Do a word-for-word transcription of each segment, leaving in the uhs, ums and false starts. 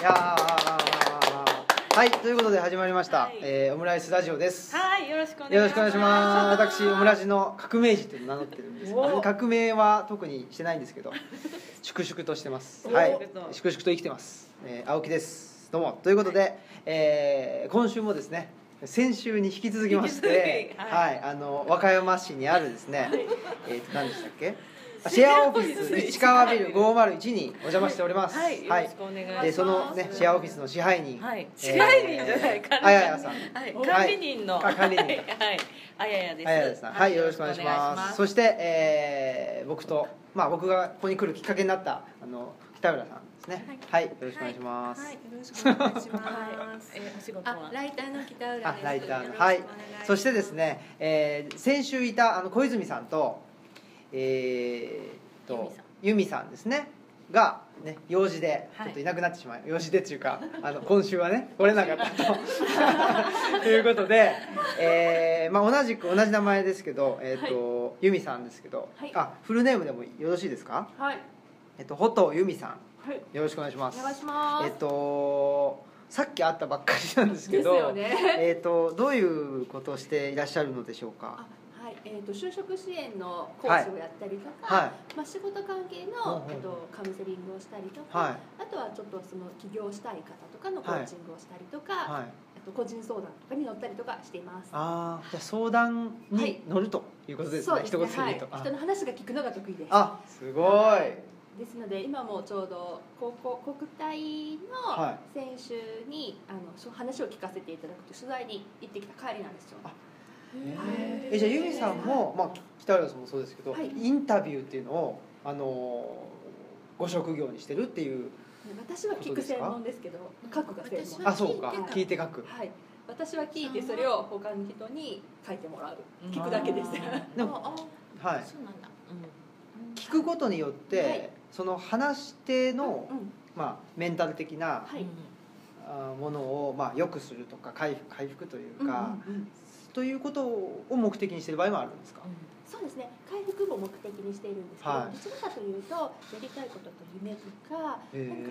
いやはい、ということで始まりました、はいえー、オムライスラジオです。はい、よろしくお願いします。よろしくお願いします。私オムラジの革命児と名乗ってるんですけど、革命は特にしてないんですけど粛々としてます。はい、粛々と生きてます、えー、青木です。どうもということで、はい、えー、今週もですね、先週に引き続きまして、はいはい、あの和歌山市にあるですね、はい、えーと何でしたっけ、シェアオフィス市川ビルごーまるいちにお邪魔しております。はい、はい、よろしくお願いします。で、そのね、シェアオフィスの支配人、はい、支配人じゃない、管理人、あややさん、はい、管理人の、はい、管理人、はい、あややです。あややさん、はい、よろしくお願いします。そして、えー、僕と、まあ僕がここに来るきっかけになったあの北浦さん。ね、はい、はい、よろしくお願いします。はい、よろしくお願いします。えー、お仕事はライターの北浦です。あ、ライターの、はい。そしてですね、えー、先週いたあの小泉さんと、えー、と由美さんですねがね、用事でちょっといなくなってしまい、はい、用事でっていうかあの今週はね来れなかったとということで、えーまあ、同じく同じ名前ですけど、えーとはい、由美さんですけど、はい、あ、フルネームでもよろしいですか。はい、えー、と堀由美さん。はい、よろしくお願いします。お願いします。えっとさっき会ったばっかりなんですけど、ですよねえっとどういうことをしていらっしゃるのでしょうか。あ、はい、えっと就職支援の講師をやったりとか、はいはい、まあ仕事関係の、えっとカウンセリングをしたりとか、はい、あとはちょっとその起業したい方とかのコーチングをしたりとか、はいはい、あと個人相談とかに乗ったりとかしています。ああ、じゃあ相談に乗るということですね。はい、一言で言うと、はい、人の話が聞くのが得意です。あ、すごい。ですので今もちょうど高校国体の選手に、はい、あの話を聞かせていただくと取材に行ってきた帰りなんですよ。あ、えー、じゃあ由美さんも、まあ、北浦さんもそうですけど、はい、インタビューっていうのをあのご職業にしてるっていう。私は聞く専門ですけど書くが専門。あ、そうか、聞いて書く。はい、私は聞いてそれを他の人に書いてもらう、聞くだけです。でも、はい、そうなんだ、うん、聞くことによって、はい、その話し手の、うんうんまあ、メンタル的な、はい、あものを、まあ、良くするとか回復、回復というか、うんうんうん、ということを目的にしている場合もあるんですか。うん、そうですね、回復も目的にしているんですけど、はい、どちらかというとやりたいことと夢とか、なんか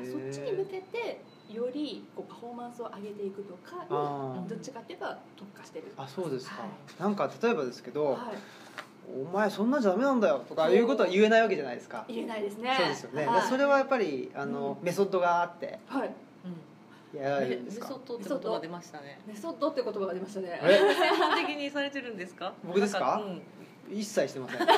そっちに向けてよりこうパフォーマンスを上げていくとか、どっちかといえば特化している。あ、そうですか、はい、なんか例えばですけど、はい、お前そんなんじゃダメなんだよとかいうことは言えないわけじゃないですか。言えないですね。そうですよね、はい、それはやっぱりあの、うん、メソッドがあって、はい、うん、やられるんですか。メソッドって言葉が出ましたね。メソッドって言葉が出ましたね。専門的にされてるんですか。僕ですか。なんか、うん、一切してません。僕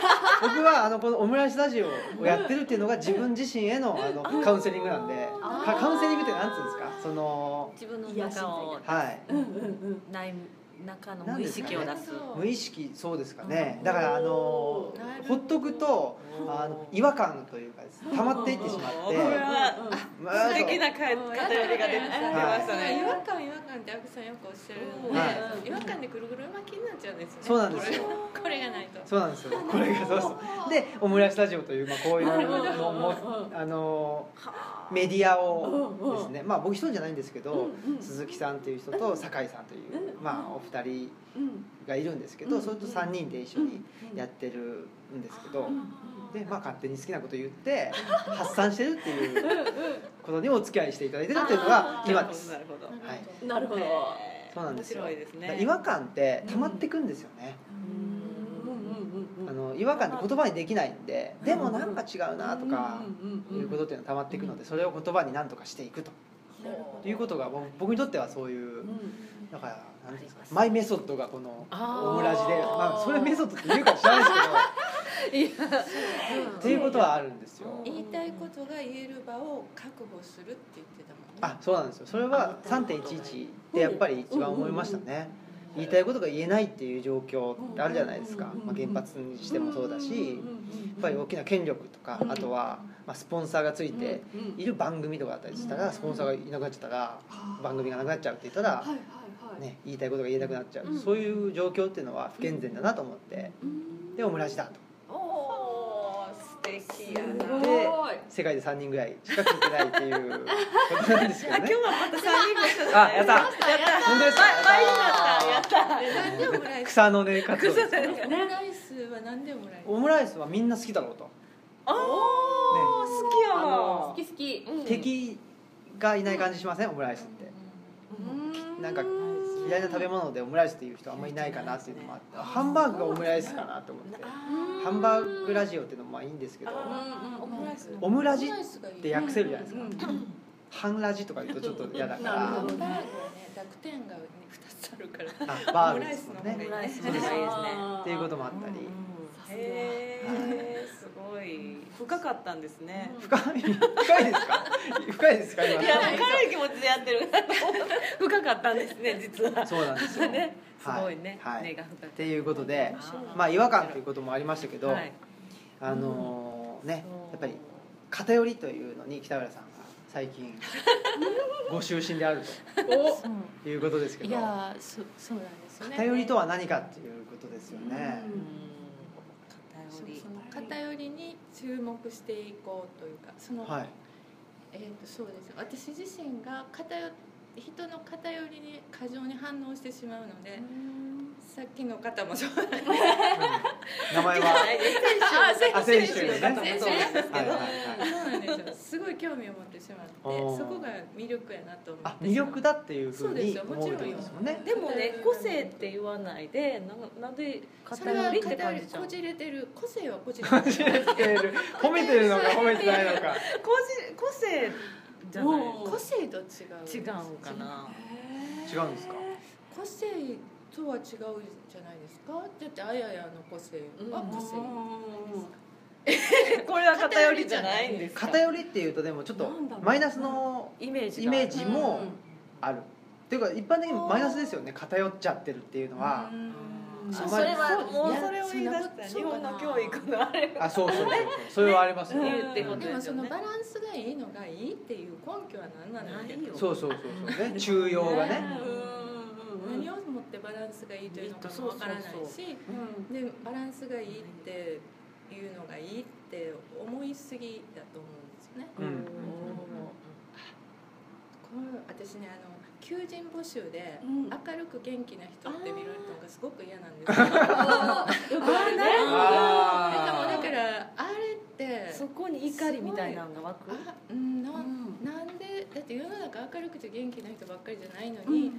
はあのこのオムライスラジオをやってるっていうのが自分自身への、 あのカウンセリングなんで、カウンセリングってなんつうんですか、その自分の中を、はい、うんうんうん、内面中の無意識を出す、ね、無意識、そうですかね。だからあのほっとくとあの違和感というか溜まっていってしまって、素敵な偏りが出てましたね。違和感違和感ってアクさんよくおっしゃるので、はい、違和感でぐるぐる巻きになっちゃうんですね。そうなんですよ。これがないと。そうなんですよ。これがそうそうでオムライスラジオという、まあ、こういうのもあのメディアをですね、まあ僕一人じゃないんですけど、うんうん、鈴木さんという人と酒井さんという、うん、まあお二人がいるんですけど、うん、それと三人で一緒にやってるんですけど、うんうん、でまあ勝手に好きなこと言って発散してるっていうことにお付き合いしていただいてるっていうのが今です。なるほど。はい。なるほど。そうなんですよ。面白いですね。違和感って溜まってくんですよね。うんうん、あの違和感って言葉にできないんで、でもなんか違うなとかいうことっていうのが溜まっていくので、それを言葉に何とかしていくということが僕にとってはそういうだから何ですか、マイメソッドがこのオムラジで、まあそれメソッドって言うかもしれないですけどっていうことはあるんですよ。言いたいことが言える場を確保するって言ってたもんね。あ、そうなんですよ。それは さんてんいちいち でやっぱり一番思いましたね。言いたいことが言えないっていう状況ってあるじゃないですか、まあ、原発にしてもそうだし、やっぱり大きな権力とか、あとはまあスポンサーがついている番組とかだったりしたら、スポンサーがいなくなっちゃったら番組がなくなっちゃうって言ったら、ね、言いたいことが言えなくなっちゃう、そういう状況っていうのは不健全だなと思って、でオムラジだと。で世界でさんにんぐらいしか聞いてないっていうことなんですけどね。今日はまたさんにんで、ね、あ、やったやったやった本当ですか。前になったやった。何でオムライス草のね活動ですかね。オムライスは何でオムライス。オムライスはみんな好きだろうと。ああ、ね、好きや。好き好き。敵がいない感じしません？オムライスってなんか嫌いな食べ物でオムライスっていう人あんまりいないかなっていうのもあって、ハンバーグがオムライスかなと思って、ハンバーグラジオっていうのもまあいいんですけど、オムラジって訳せるじゃないですか。ハンラジとか言うとちょっと嫌だから、ハンバーグはね濁点がふたつあるから、バーグですもんね。っていうこともあったり。へえ、すごい深かったんですね。深い、深いですか？深いですか？今いや深い気持ちでやってる。深かったんですね、実は。そうなんですよね。すごいね。はい。根が深い。っていうことで、まあ違和感ということもありましたけど、あのね、やっぱり偏りというのに北浦さんが最近ご就寝であるということですけど、いや、そうそうなんですよね。偏りとは何かっていうことですよね。偏りに注目していこうというか、その、はい、えーと、そうです。私自身が偏人の偏りに過剰に反応してしまうので、さっきの方もそうなんです。名前は選手の方もそうなんですけど、そうなんですよ。すごい興味を持ってしまって、そこが魅力やなと思って、魅力だっていうふうに思うといいですもんね。でもね、個性って言わないで、なんで偏りって感じちゃう。こじれてる、個性はこじれてる。褒めてるのか褒めてないのか。個性じゃない。個性と違う。違うかな。違うんですか。個性とは違うじゃないですか。だってあややの個性は個性。これは偏りじゃないんですか。偏りっていうとでもちょっとマイナスのイメージもある。っていうか一般的にマイナスですよね。偏っちゃってるっていうのは。それはもうそれを言い出した日本の教育のあれ。あ、そうそうそう。それはありますよね。でもそのバランスがいいのがいいっていう根拠は何なのよ。そうそうそうそうね。中庸がね。何をもってバランスがいいというのかもわからないし、でバランスがいいっていうのがいいって思いすぎだと思うんですよね。うん、この私ね、あの求人募集で明るく元気な人って見るのがすごく嫌なんですよ。よくあるね。なんかもうだからあれってそこに怒りみたいなのが湧く。うん、ななんでだって世の中明るくて元気な人ばっかりじゃないのに、うん、明る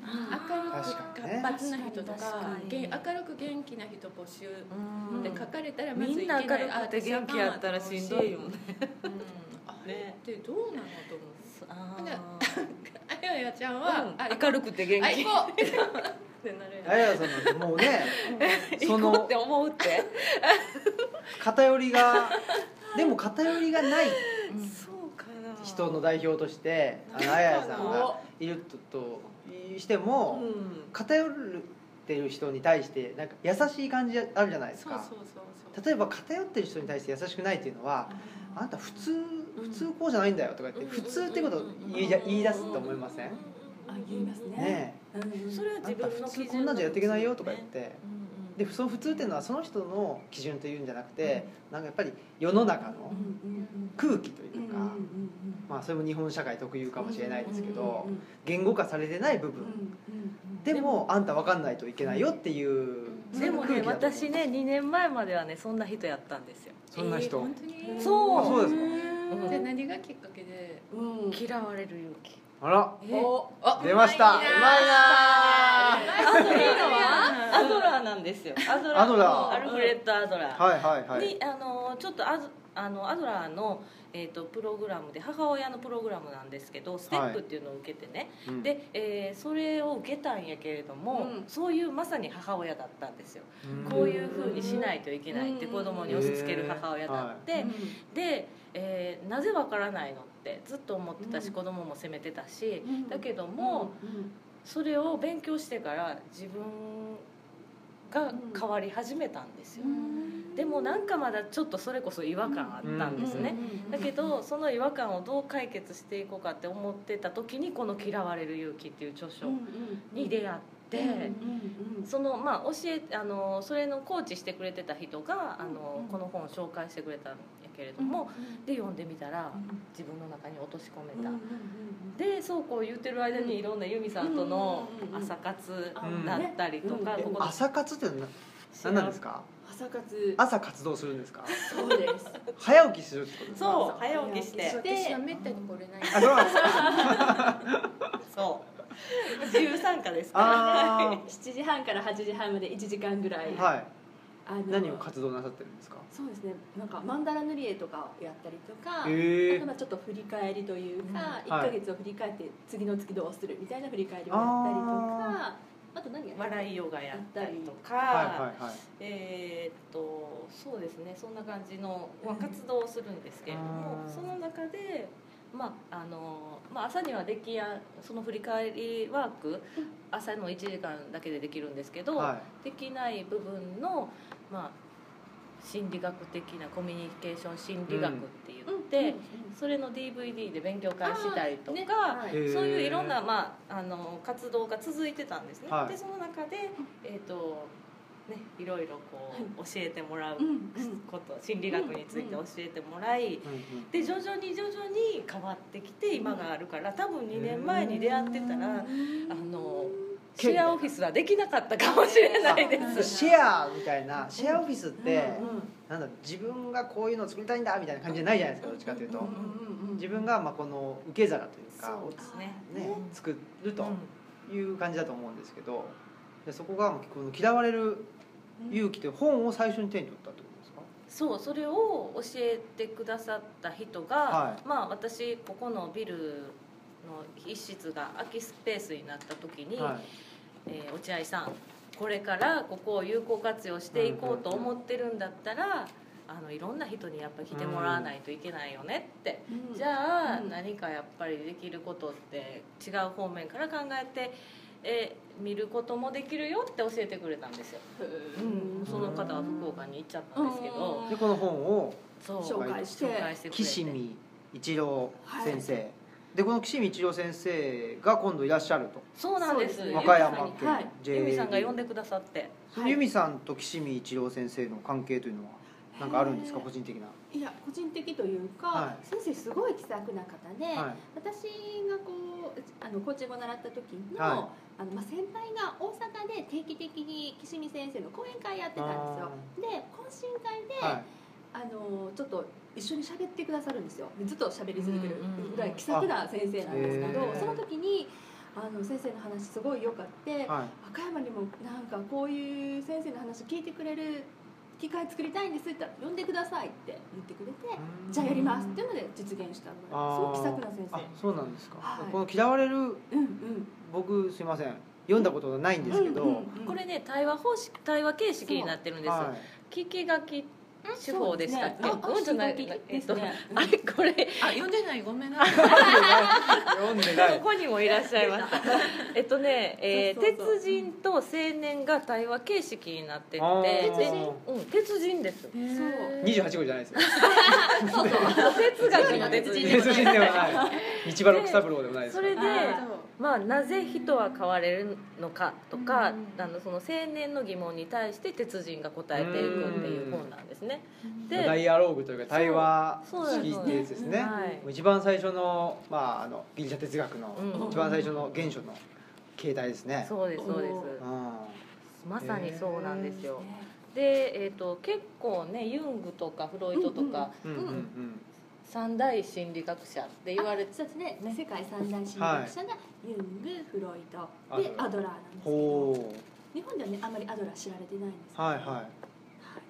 く活発な人とか、ね、明るく元気な人募集って書かれたらまずいけない。みんな明るくて元気やったらしんどいよね。あれってどうなのと思う。あややちゃんは明るくて元気。あややさんもうね、そのって思うって偏りが、でも偏りがない人の代表としてあややさんがいるとしても、偏ってる人に対してなんか優しい感じあるじゃないですか。例えば偏ってる人に対して優しくないっていうのは、あんた普通普通こうじゃないんだよとか言って、普通ってことを言い出すと思いません？あ、言いますね。それは自分の基準。こんなんじゃやっていけないよとか言って、でその普通っていうのはその人の基準というんじゃなくて、なんかやっぱり世の中の空気というか、まあそれも日本社会特有かもしれないですけど、言語化されてない部分でもあんた分かんないといけないよっていう。でもね、私ねにねんまえまではねそんな人やったんですよ。そんな人。そう。そうですか。で何がきっかけで嫌われる勇気。あら、出ました。うまいな。アドラーはアドラーなんですよ。アドラーのアルフレッド・アドラーにあのちょっとアズあのアドラーのえっとプログラムで母親のプログラムなんですけど、ステップっていうのを受けてね、で、えー、それを受けたんやけれども、うん、そういうまさに母親だったんですよ。こういうふうにしないといけないって子供に押し付ける母親だって、えーはい、で、えー、なぜわからないのってずっと思ってたし、うん、子供も責めてたし、うん、だけども、うんうん、それを勉強してから自分が変わり始めたんですよ。でもなんかまだちょっとそれこそ違和感あったんですね。だけどその違和感をどう解決していこうかって思ってた時に、この「嫌われる勇気」っていう著書に出会って、そのまあ教えあのそれのコーチしてくれてた人があのこの本を紹介してくれたんやけれども、で読んでみたら自分の中に落とし込めた。でそうこう言ってる間にいろんな由美さんとの朝活だったりとか。朝活って何なんですか？朝活朝活動するんですか？そうです早起きするってことですか？そう早起きして私はめったに来れないそう自由参加ですからねしちじはんからはちじはんまでいちじかんぐらい、はい、あの何を活動なさってるんですか？そうですね、なんかマンダラ塗り絵とかをやったりとか、えー、あとちょっと振り返りというか、うん、いっかげつを振り返って次の月どうするみたいな振り返りをやったりとか、あと何や笑いヨガやったりとか、はいはいはい、えー、っとそうですね、そんな感じの活動をするんですけれども、うん、その中でまああのまあ、朝にはできやその振り返りワーク朝のいちじかんだけでできるんですけど、はい、できない部分の、まあ、心理学的なコミュニケーション心理学って言って、うんうんうん、それの ディーブイディー で勉強会したりとか、ねはい、そういういろんな、まあ、あの活動が続いてたんですね、はい、でその中で、えーとね、いろいろこう、はい、教えてもらうこと、うんうん、心理学について教えてもらい、うんうん、で徐々に徐々に変わってきて今があるから多分にねんまえに出会ってたらあのシェアオフィスはできなかったかもしれないですシェアみたいなシェアオフィスって、うんうん、なんだろう自分がこういうのを作りたいんだみたいな感じじゃないじゃないですか。どっちかというと、うんうん、自分がまあこの受け皿というかそうですね、ね、作るという感じだと思うんですけど、でそこがこの嫌われる勇気という本を最初に手に取ったってことですか？そう、それを教えてくださった人が、はい、まあ私ここのビルの一室が空きスペースになった時に、はいえー、落合さんこれからここを有効活用していこうと思ってるんだったら、うんうんうん、あのいろんな人にやっぱり来てもらわないといけないよねって、うん、じゃあ、うん、何かやっぱりできることって違う方面から考えてえ見ることもできるよって教えてくれたんですよ、うん、その方は福岡に行っちゃったんですけど、でこの本を紹介してくれて岸見一郎先生、はい、でこの岸見一郎先生が今度いらっしゃると。そうなんです。和歌山県、はい、由美さんが呼んでくださって、由美さんと岸見一郎先生の関係というのはなんかあるんですか？個人的な。いや個人的というか、はい、先生すごい気さくな方で、はい、私がこうあのコーチングを習った時の、はい、あのまあ、先輩が大阪で定期的に岸見先生の講演会やってたんですよ。で懇親会で、はい、あのちょっと一緒に喋ってくださるんですよ。ずっと喋り続けるぐらい気さくな先生なんですけど、うんうんうん、その時にあの先生の話すごい良かって、はい、和歌山にもなんかこういう先生の話聞いてくれる機械作りたいんですって言ったら呼んでくださいって言ってくれて、じゃあやりますっていうので実現したので、すごい気さくな先生。あ、そうなんですか、はい、この嫌われる、うんうん、僕すいません読んだことがないんですけど、うんうんうん、これね対話方式対話形式になってるんです、はい、聞き書き手法でしたっけ？うんじゃないですね。あれこれあ読んでないごめんなさい。読んでない。ここにもいらっしゃいました。えっとね、えー、鉄人と青年が対話形式になってて、鉄人、うん、鉄人です。そう。にじゅうはちごうじゃないですよ。そうそう哲学の鉄人ではない。ない道場六三郎でもないです。それで、まあ、なぜ人は変われるのかとか、うん、あのその青年の疑問に対して鉄人が答えていくっていう本なんですね。でダイアローグというか対話式ってやつですね、はい、一番最初の、まあ、あのギリシャ哲学の、うん、一番最初の原初の形態ですね。そうですそうです、うん、まさにそうなんですよ、えー、で、えーと、結構ねユングとかフロイトとか、うんうんうんうん、三大心理学者って言われてたんですね。世界三大心理学者がユング、はい、フロイトでアドラーなんですけど、日本ではねあんまりアドラー知られてないんですけど、はいはい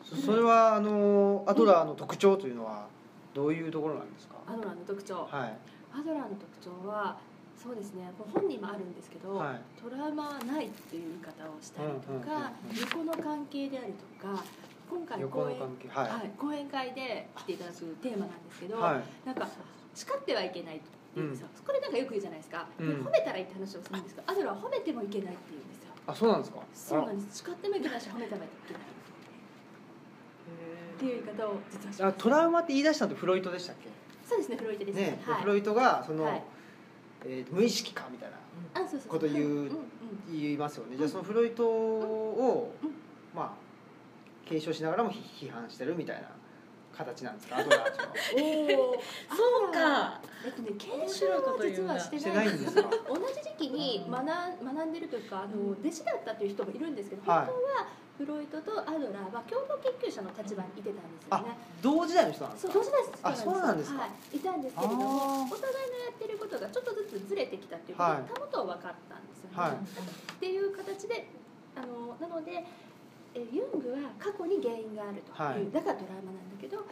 それはあのアドラーの特徴というのはどういうところなんですか？アドラーの特徴、はい、アドラーの特徴はそうですね、本にもあるんですけど、はい、トラウマはないっていう言い方をしたりとか、うんうんうんうん、横の関係であるとか、今回講演、はいはい、講演会で来ていただくテーマなんですけど、はい、なんか叱ってはいけないと言うんですよ、うん、これなんかよく言うじゃないですか、うん、褒めたらいいって話をするんですけど、アドラーは褒めてもいけないって言うんですよ。あ、そうなんですか？そうなんです。叱ってもいけないし褒めてもいけないっていう言い方を実は。あ、トラウマって言い出したのってフロイトでしたっけ？そうですね、フロイトですね。はい、フロイトがその、はいえー、無意識かみたいなことを言う、うん、言いますよね。じゃあそのフロイトを、うん、まあ継承しながらも批判してるみたいな形なんですか？アドラーというのは。おそうか。えっとね、継承は実はしてないんですよ。同じ時期に学んでるというか、あの弟子だったという人もいるんですけど、本当は。はいフロイトとアドラーは共同研究者の立場にいてたんですよね。同時代の人なんですか？同時代の人なんです。そうなんですか。はい、いたんですけれども、お互いのやってることがちょっとずつずれてきたっていうことがたもと分かったんですよね。はい、っていう形で、あのなのでえユングは過去に原因があるという、はい、だからドラマなんだけど、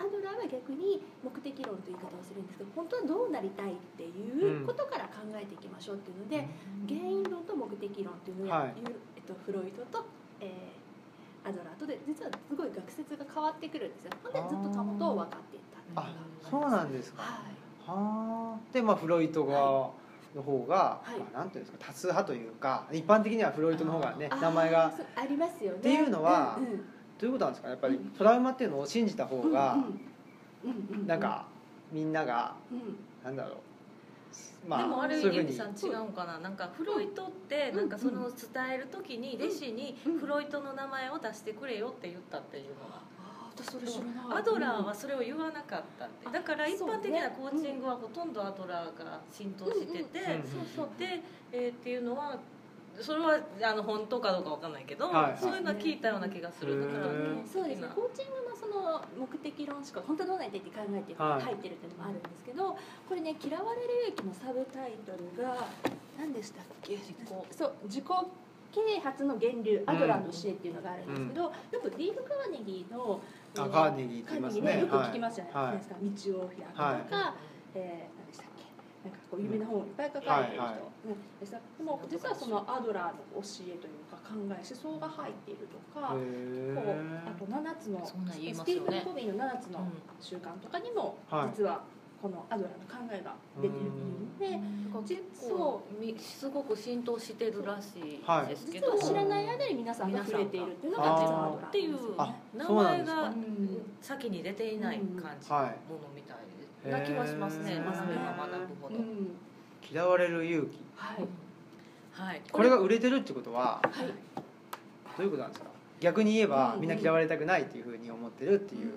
アドラーは逆に目的論という言い方をするんですけど、本当はどうなりたいっていうことから考えていきましょうっていうので、うん、原因論と目的論っていうのを、はい、えっと、フロイトと、えー、アドラーとで実はすごい学説が変わってくるんですよ。でずっとたもとを分かっていったっていうのがあります。あ、そうなんですか。はい、はで、まあ、フロイトが、はいの方が、はい、まあ、なんていうんですか、多数派というか、一般的にはフロイトの方がね、名前がありますよね。っていうのは、うんうん、どういうことなんですか、やっぱりトラウマっていうのを信じた方が、なんかみんなが、うん、なんだろう、まあ、でもある意味さん違うのかな、なんかフロイトってなんかその伝える時に弟子にフロイトの名前を出してくれよって言ったっていうのは。それアドラーはそれを言わなかったって、うん、だから一般的なコーチングはほとんどアドラーが浸透してて、で、えー、っていうのはそれはあの本当かどうかわかんないけど、はい、そういうのは聞いたような気がする。だからそうですね、コーチングのその目的論思考、本当はどうなりたいって考えていく、はい、入ってるっていうのもあるんですけど、これね、嫌われる勇気のサブタイトルが何でしたっけ？自己、そう、自己啓発の源流、アドラーの教えっていうのがあるんですけど、うん、よくディーブ・カーネギーのカーネギーって言いますね。よく聞きますじゃないですか。道を開くとか、はい、えー、何でしたっけ？なんかこう有名な本をいっぱい書かれている人、はいはい、でさ、でも実はそのアドラーの教えというか考え、思想が入っているとか、結構あとななつの、ね、スティーブン・コビーのななつの習慣とかにも、うん、実はこのアドラーの考えが出てるっていうので、結構すごく浸透してるらしいですけど、はい、実は知らない間に皆さんが触れているっていうのが実はアドラーっていう名前が先に出ていない感じのものみたいな気はしますね。マス目が学ぶほど嫌われる勇気、はいはい、これが売れてるってことは、はい、どういうことなんですか？逆に言えばみんな嫌われたくないっていうふうに思ってるっていう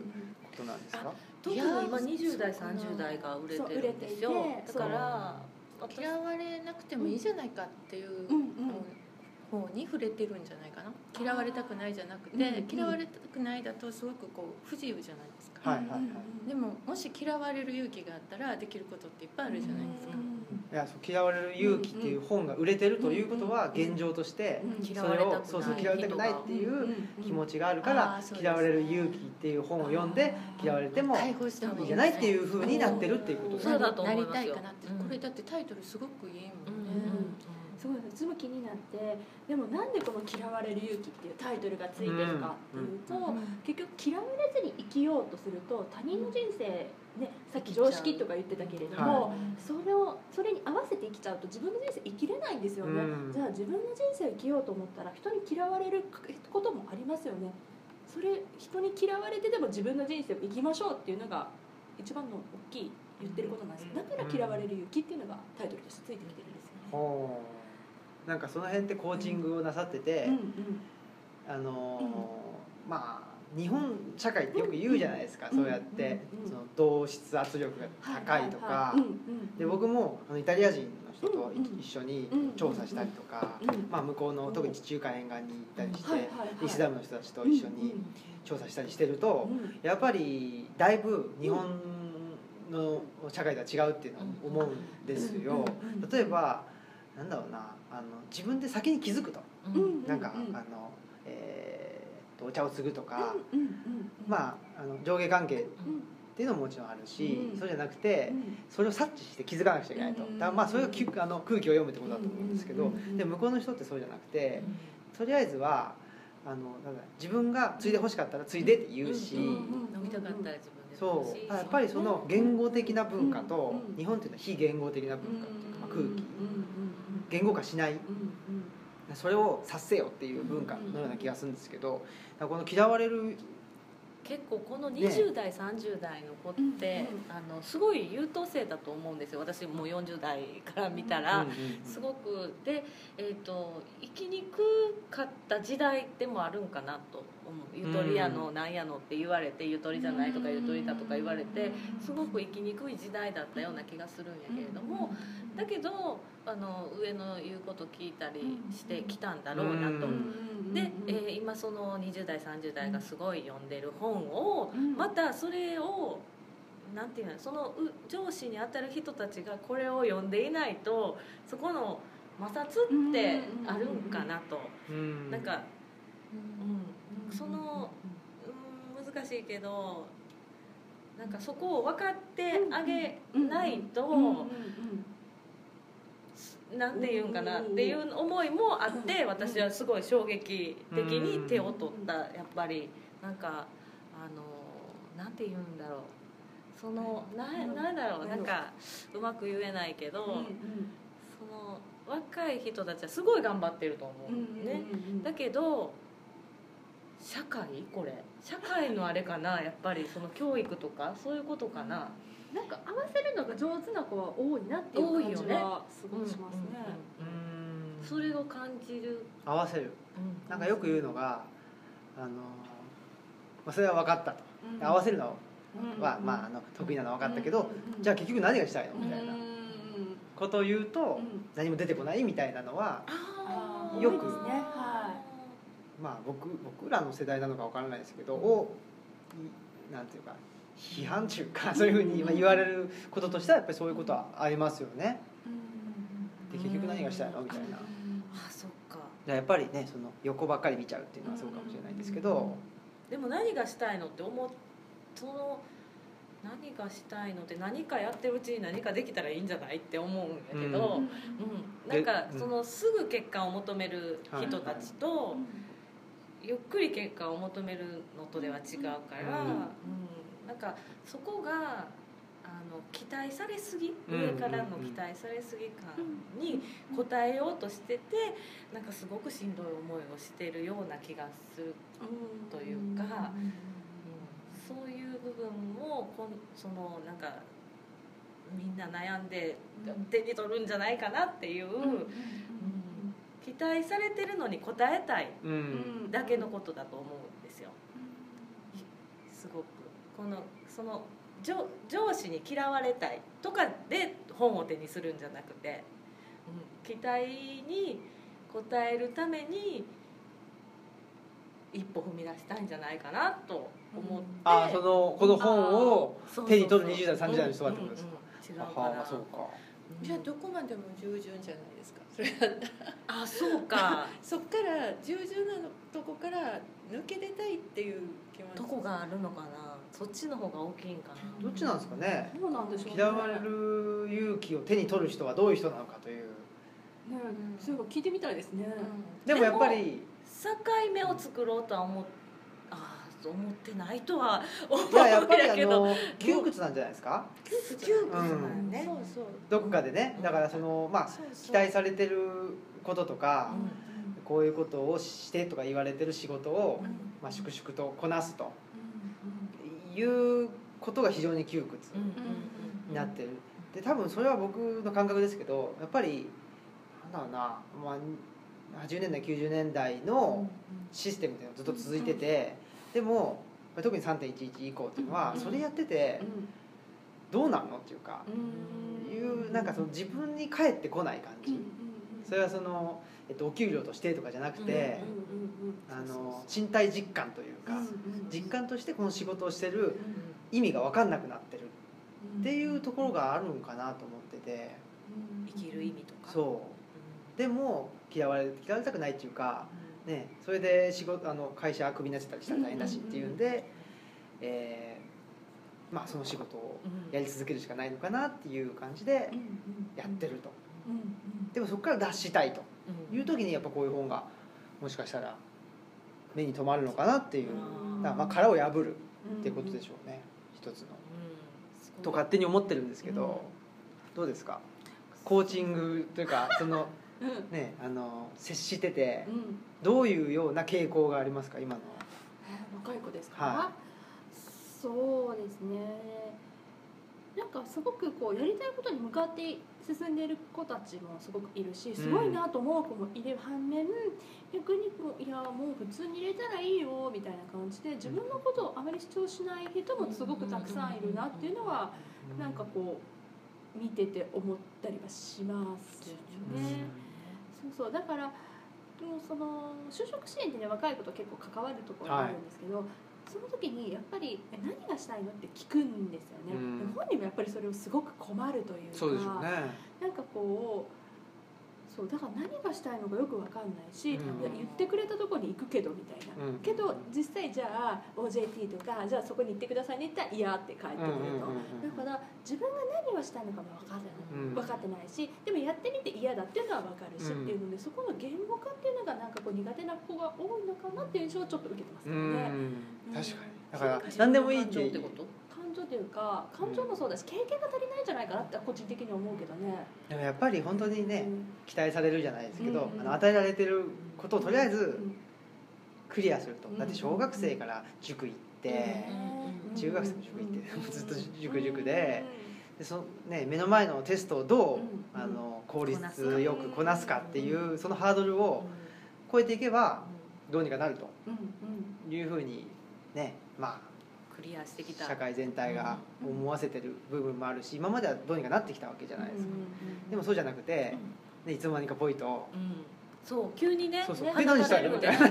ことなんですか？特に今にじゅうだいさんじゅうだいが売れてるんですよ。だから嫌われなくてもいいじゃないかっていう方に触れてるんじゃないかな。嫌われたくないじゃなくて、嫌われたくないだとすごくこう不自由じゃないですか。でももし嫌われる勇気があったらできることっていっぱいあるじゃないですか。いや、そう、嫌われる勇気っていう本が売れてるということは現状としてそれをそうそう嫌われたくないっていう気持ちがあるから、嫌われる勇気っていう本を読んで嫌われてもいいんじゃないっていうふうになってるっていうことですね。そうだと思いますよ。これだってタイトルすごくいいもんね。すごい、いつも気になって、でもなんでこの「嫌われる勇気」っていうタイトルがついてるかっていうと、結局嫌われずに生きようとすると他人の人生ね、さっき常識とか言ってたけれども、はい、それをそれに合わせて生きちゃうと自分の人生生きれないんですよね、うん、じゃあ自分の人生を生きようと思ったら人に嫌われることもありますよね。それ人に嫌われてでも自分の人生を生きましょうっていうのが一番の大きい言ってることなんです。だから嫌われる勇気っていうのがタイトルとしてついてきてるんですよね、うん、なんかその辺ってコーチングをなさってて、あのー、まあ日本社会ってよく言うじゃないですか、そうやってその同質圧力が高いとかで、僕もあのイタリア人の人と一緒に調査したりとか、まあ向こうの特に地中海沿岸に行ったりしてイスラムの人たちと一緒に調査したりしてると、やっぱりだいぶ日本の社会とは違うっていうのを思うんですよ。例えばなんだろうな、あの自分で先に気づくと、なんかあのお茶を継ぐとか、まあ、あの上下関係っていうのももちろんあるし、うん、そうじゃなくて、うん、それを察知して気づかなくちゃいけないと、だからまあそれがあの空気を読むってことだと思うんですけど、で向こうの人ってそうじゃなくて、とりあえずはあのなんか自分が継いで欲しかったら継いでって言うし、飲みたかったら自分で飲むし、そう、やっぱりその言語的な文化と日本っていうのは非言語的な文化っていうか、まあ、空気言語化しない。それを察せよっていう文化のような気がするんですけど、この嫌われる結構このにじゅう代、ね、さんじゅう代の子って、うん、あのすごい優等生だと思うんですよ。私もうよんじゅう代から見たらすごくで、えーと、生きにくかった時代でもあるんかなと思う。ゆとりやのなんやのって言われて、ゆとりじゃないとかゆとりだとか言われて、すごく生きにくい時代だったような気がするんやけれども、だけどあの上の言うこと聞いたりしてきたんだろうなと、うん、で、えー、今そのにじゅう代さんじゅう代がすごい読んでる本を、うん、またそれをなんていうの、その上司にあたる人たちがこれを読んでいないとそこの摩擦ってあるんかなと、うん、なんか、うん、その、うん、難しいけどなんかそこを分かってあげないと、なんていうんかなっていう思いもあって、私はすごい衝撃的に手を取った。やっぱりなんかあのなんていうんだろう、そのなんなんだろう、なんかうまく言えないけど、その若い人たちはすごい頑張ってると思うね。だけど社会、これ社会のあれかな、やっぱりその教育とかそういうことかな。なんか合わせるのが上手な子は多いなっていう感じはすごいしますね。うん、それを感じる。合わせる。うん、なんかよく言うのが、あのまあ、それは分かったと、うん、合わせるのは、うん、まあ、まあ、あの得意なのは分かったけど、うん、じゃあ結局何がしたいのみたいなことを言うと、うん、何も出てこないみたいなのは、うん、よくですね。はい、まあ僕僕らの世代なのか分からないですけど、うん、をなんていうか。批判中かそういうふうに言われることとしてはやっぱりそういうことはありますよね。で結局何がしたいのみたいな。あ、そっか。やっぱりね、その横ばっかり見ちゃうっていうのはそうかもしれないんですけど。でも何がしたいのって思う、その何がしたいのって何かやってるうちに何かできたらいいんじゃないって思うんだけど、うん、なんかそのすぐ結果を求める人たちと、はいはい、ゆっくり結果を求めるのとでは違うから。うんうん、なんかそこがあの期待されすぎ、上からの期待されすぎ感に応えようとしてて、なんかすごくしんどい思いをしてるような気がするというか、うん、そういう部分をこんそのなんかみんな悩んで手に取るんじゃないかなっていう、うん、期待されてるのに応えたいだけのことだと思うんですよ。すごくこのその 上, 上司に嫌われたいとかで本を手にするんじゃなくて、うん、期待に応えるために一歩踏み出したいんじゃないかなと思って、うん、あそのこの本を手に取るにじゅう代さんじゅう代の人はってことですか、うんうんうん、違うから。あそうか、うん、じゃあどこまでも従順じゃないですかそれあそうかそっから従順なとこから抜け出たいっていう気持ちどこがあるのかな。そっちの方が大きいんかな。どっちなんですかね。そうなんでしょうね。嫌われる勇気を手に取る人はどういう人なのかという、ね、そういえば聞いてみたいですね、うん、でもやっぱり境目を作ろうとは思っ、あ思ってないとは思うんだけど、窮屈なんじゃないですか。窮屈なんね、うん、そうそう、どこかでね、だからその、まあ、そうそう期待されてることとか、うん、こういうことをしてとか言われてる仕事を、うんまあ、粛々とこなすということが非常に窮屈になってる。で多分それは僕の感覚ですけど、やっぱりなんだろうな、まあ、はちじゅうねんだいきゅうじゅうねんだいのシステムっていうのがずっと続いてて、でも特に さんてんいちいち 以降っていうのはそれやっててどうなんのっていうかいうなんかその自分に返ってこない感じ。それはその、えっと、お給料としてとかじゃなくて、あの身体実感というか実感としてこの仕事をしてる意味が分かんなくなってるっていうところがあるのかなと思ってて、生きる意味とか。そうでも嫌われ、嫌われたくないっていうか、ね、それで仕事あの会社クビになっちゃったりしたら大変だしっていうんで、えーまあ、その仕事をやり続けるしかないのかなっていう感じでやってると。でもそこから脱したいという時にやっぱこういう本がもしかしたら目に留まるのかなっていう、だからまあ殻を破るってことでしょうね、一つのと勝手に思ってるんですけど、どうですかコーチングというかそのねあの接しててどういうような傾向がありますか今の若い子ですか、はい、そうですね、なんかすごくこうやりたいことに向かって進んでいる子たちもすごくいるし、すごいなと思う子もいる反面、逆にこういやもう普通に入れたらいいよみたいな感じで自分のことをあまり主張しない人もすごくたくさんいるなっていうのはなんかこう見てて思ったりはしますね。うん、そうそう、だからもうその就職支援ってね、若い子と結構関わるところがあるんですけど、はい、その時にやっぱり何がしたいのって聞くんですよね。うん、本人もやっぱりそれをすごく困るというか、そうですよね、なんかこう。そうだから何がしたいのかよく分かんないし、うん、言ってくれたところに行くけどみたいな、うん、けど実際じゃあ オージェーティー とかじゃあそこに行ってくださいねって言ったら嫌って帰ってくると、だから自分が何をしたいのかも分かってない、うん、分かってないし、でもやってみて嫌だっていうのは分かるしっていうので、うん、そこの言語化っていうのがなんかこう苦手な子が多いのかなっていう印象をちょっと受けてますからね。うん、確かに、だから何でもいいっていうことというか、感情もそうだし、うん、経験が足りないんじゃないかなって個人的に思うけどね。でもやっぱり本当にね、うん、期待されるじゃないですけど、うんうん、あの与えられてることをとりあえずクリアすると、うん、だって小学生から塾行って、うん、中学生も塾行って、うん、ずっと塾塾で、うんでそね、目の前のテストをどう、うん、あの効率よくこなすかっていう、うん、そのハードルを超えていけばどうにかなると、うん、いうふうにね、まあクリアしてきた社会全体が思わせてる部分もあるし、今まではどうにかなってきたわけじゃないですか。でもそうじゃなくて、うん、いつの間にかポイと、うん、そう急にね、そうそう、で何したいのみたいな、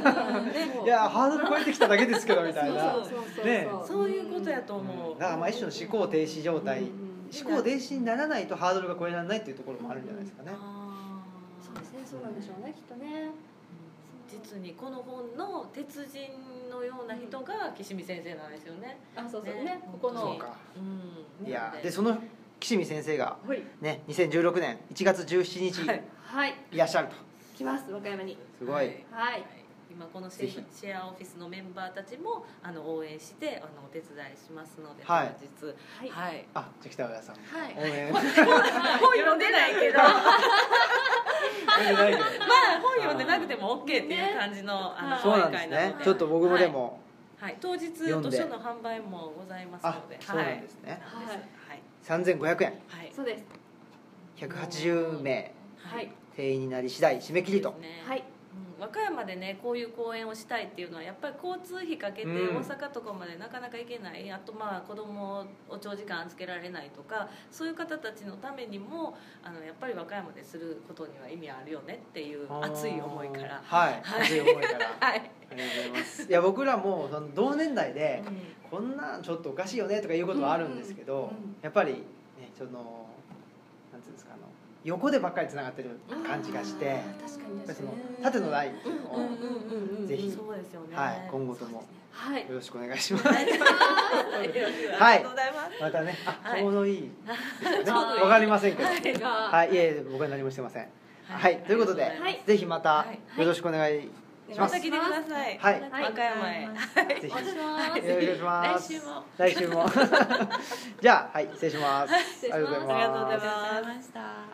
いやハードル超えてきただけですけどみたいな、そうそうそういうことやと思う。うん、だからまあ一種の思考停止状態、うんうん、思考停止にならないとハードルが超えられないっていうところもあるんじゃないですかね。うん、あそうですね、そうなんでしょうね、きっとね。実にこの本の鉄人のような人が岸見先生なんですよね。あ、そうそうね。ここのそうか。うん、いやでその岸見先生がね、にせんじゅうろくねんいちがつじゅうしちにち、はい、はい、いらっしゃると。来ます和歌山に。すごい。はい。はい、今このシェアオフィスのメンバーたちもあの応援してあのお手伝いしますので、はい、当日、はい、はい、あ、じゃあ北浦さん、はい、応援。本読んでないけど。まあ本読んでなくても オーケー っていう感じのあの大会なので、ちょっと僕もでも当日図書の販売もございますので、そうなんですね。さんぜんごひゃくえん、そうです。ひゃくはちじゅうめい定員になり次第締め切りと。和歌山でねこういう講演をしたいっていうのはやっぱり交通費かけて大阪とかまでなかなか行けない、うん、あとまあ子供を長時間預けられないとかそういう方たちのためにもあのやっぱり和歌山ですることには意味あるよねっていう熱い思いから、はい、はい、熱い思いからはいありがとうございます。いや僕らもその同年代でこんなちょっとおかしいよねとかいうことはあるんですけど、うんうん、やっぱりねそのなんていうんですかあの横でばっかりつながってる感じがして、縦のラインをぜひ今後ともよろしくお願いします。はい、またね、ちょうどいいわかりませんけど、はい、いえ僕は何もしてません。はい、ということでぜひまたよろしくお願いします。また来てください。はい、和歌山へ。ぜひよろしくお願いします。来週も。来週も。じゃあはい失礼します。ありがとうございました。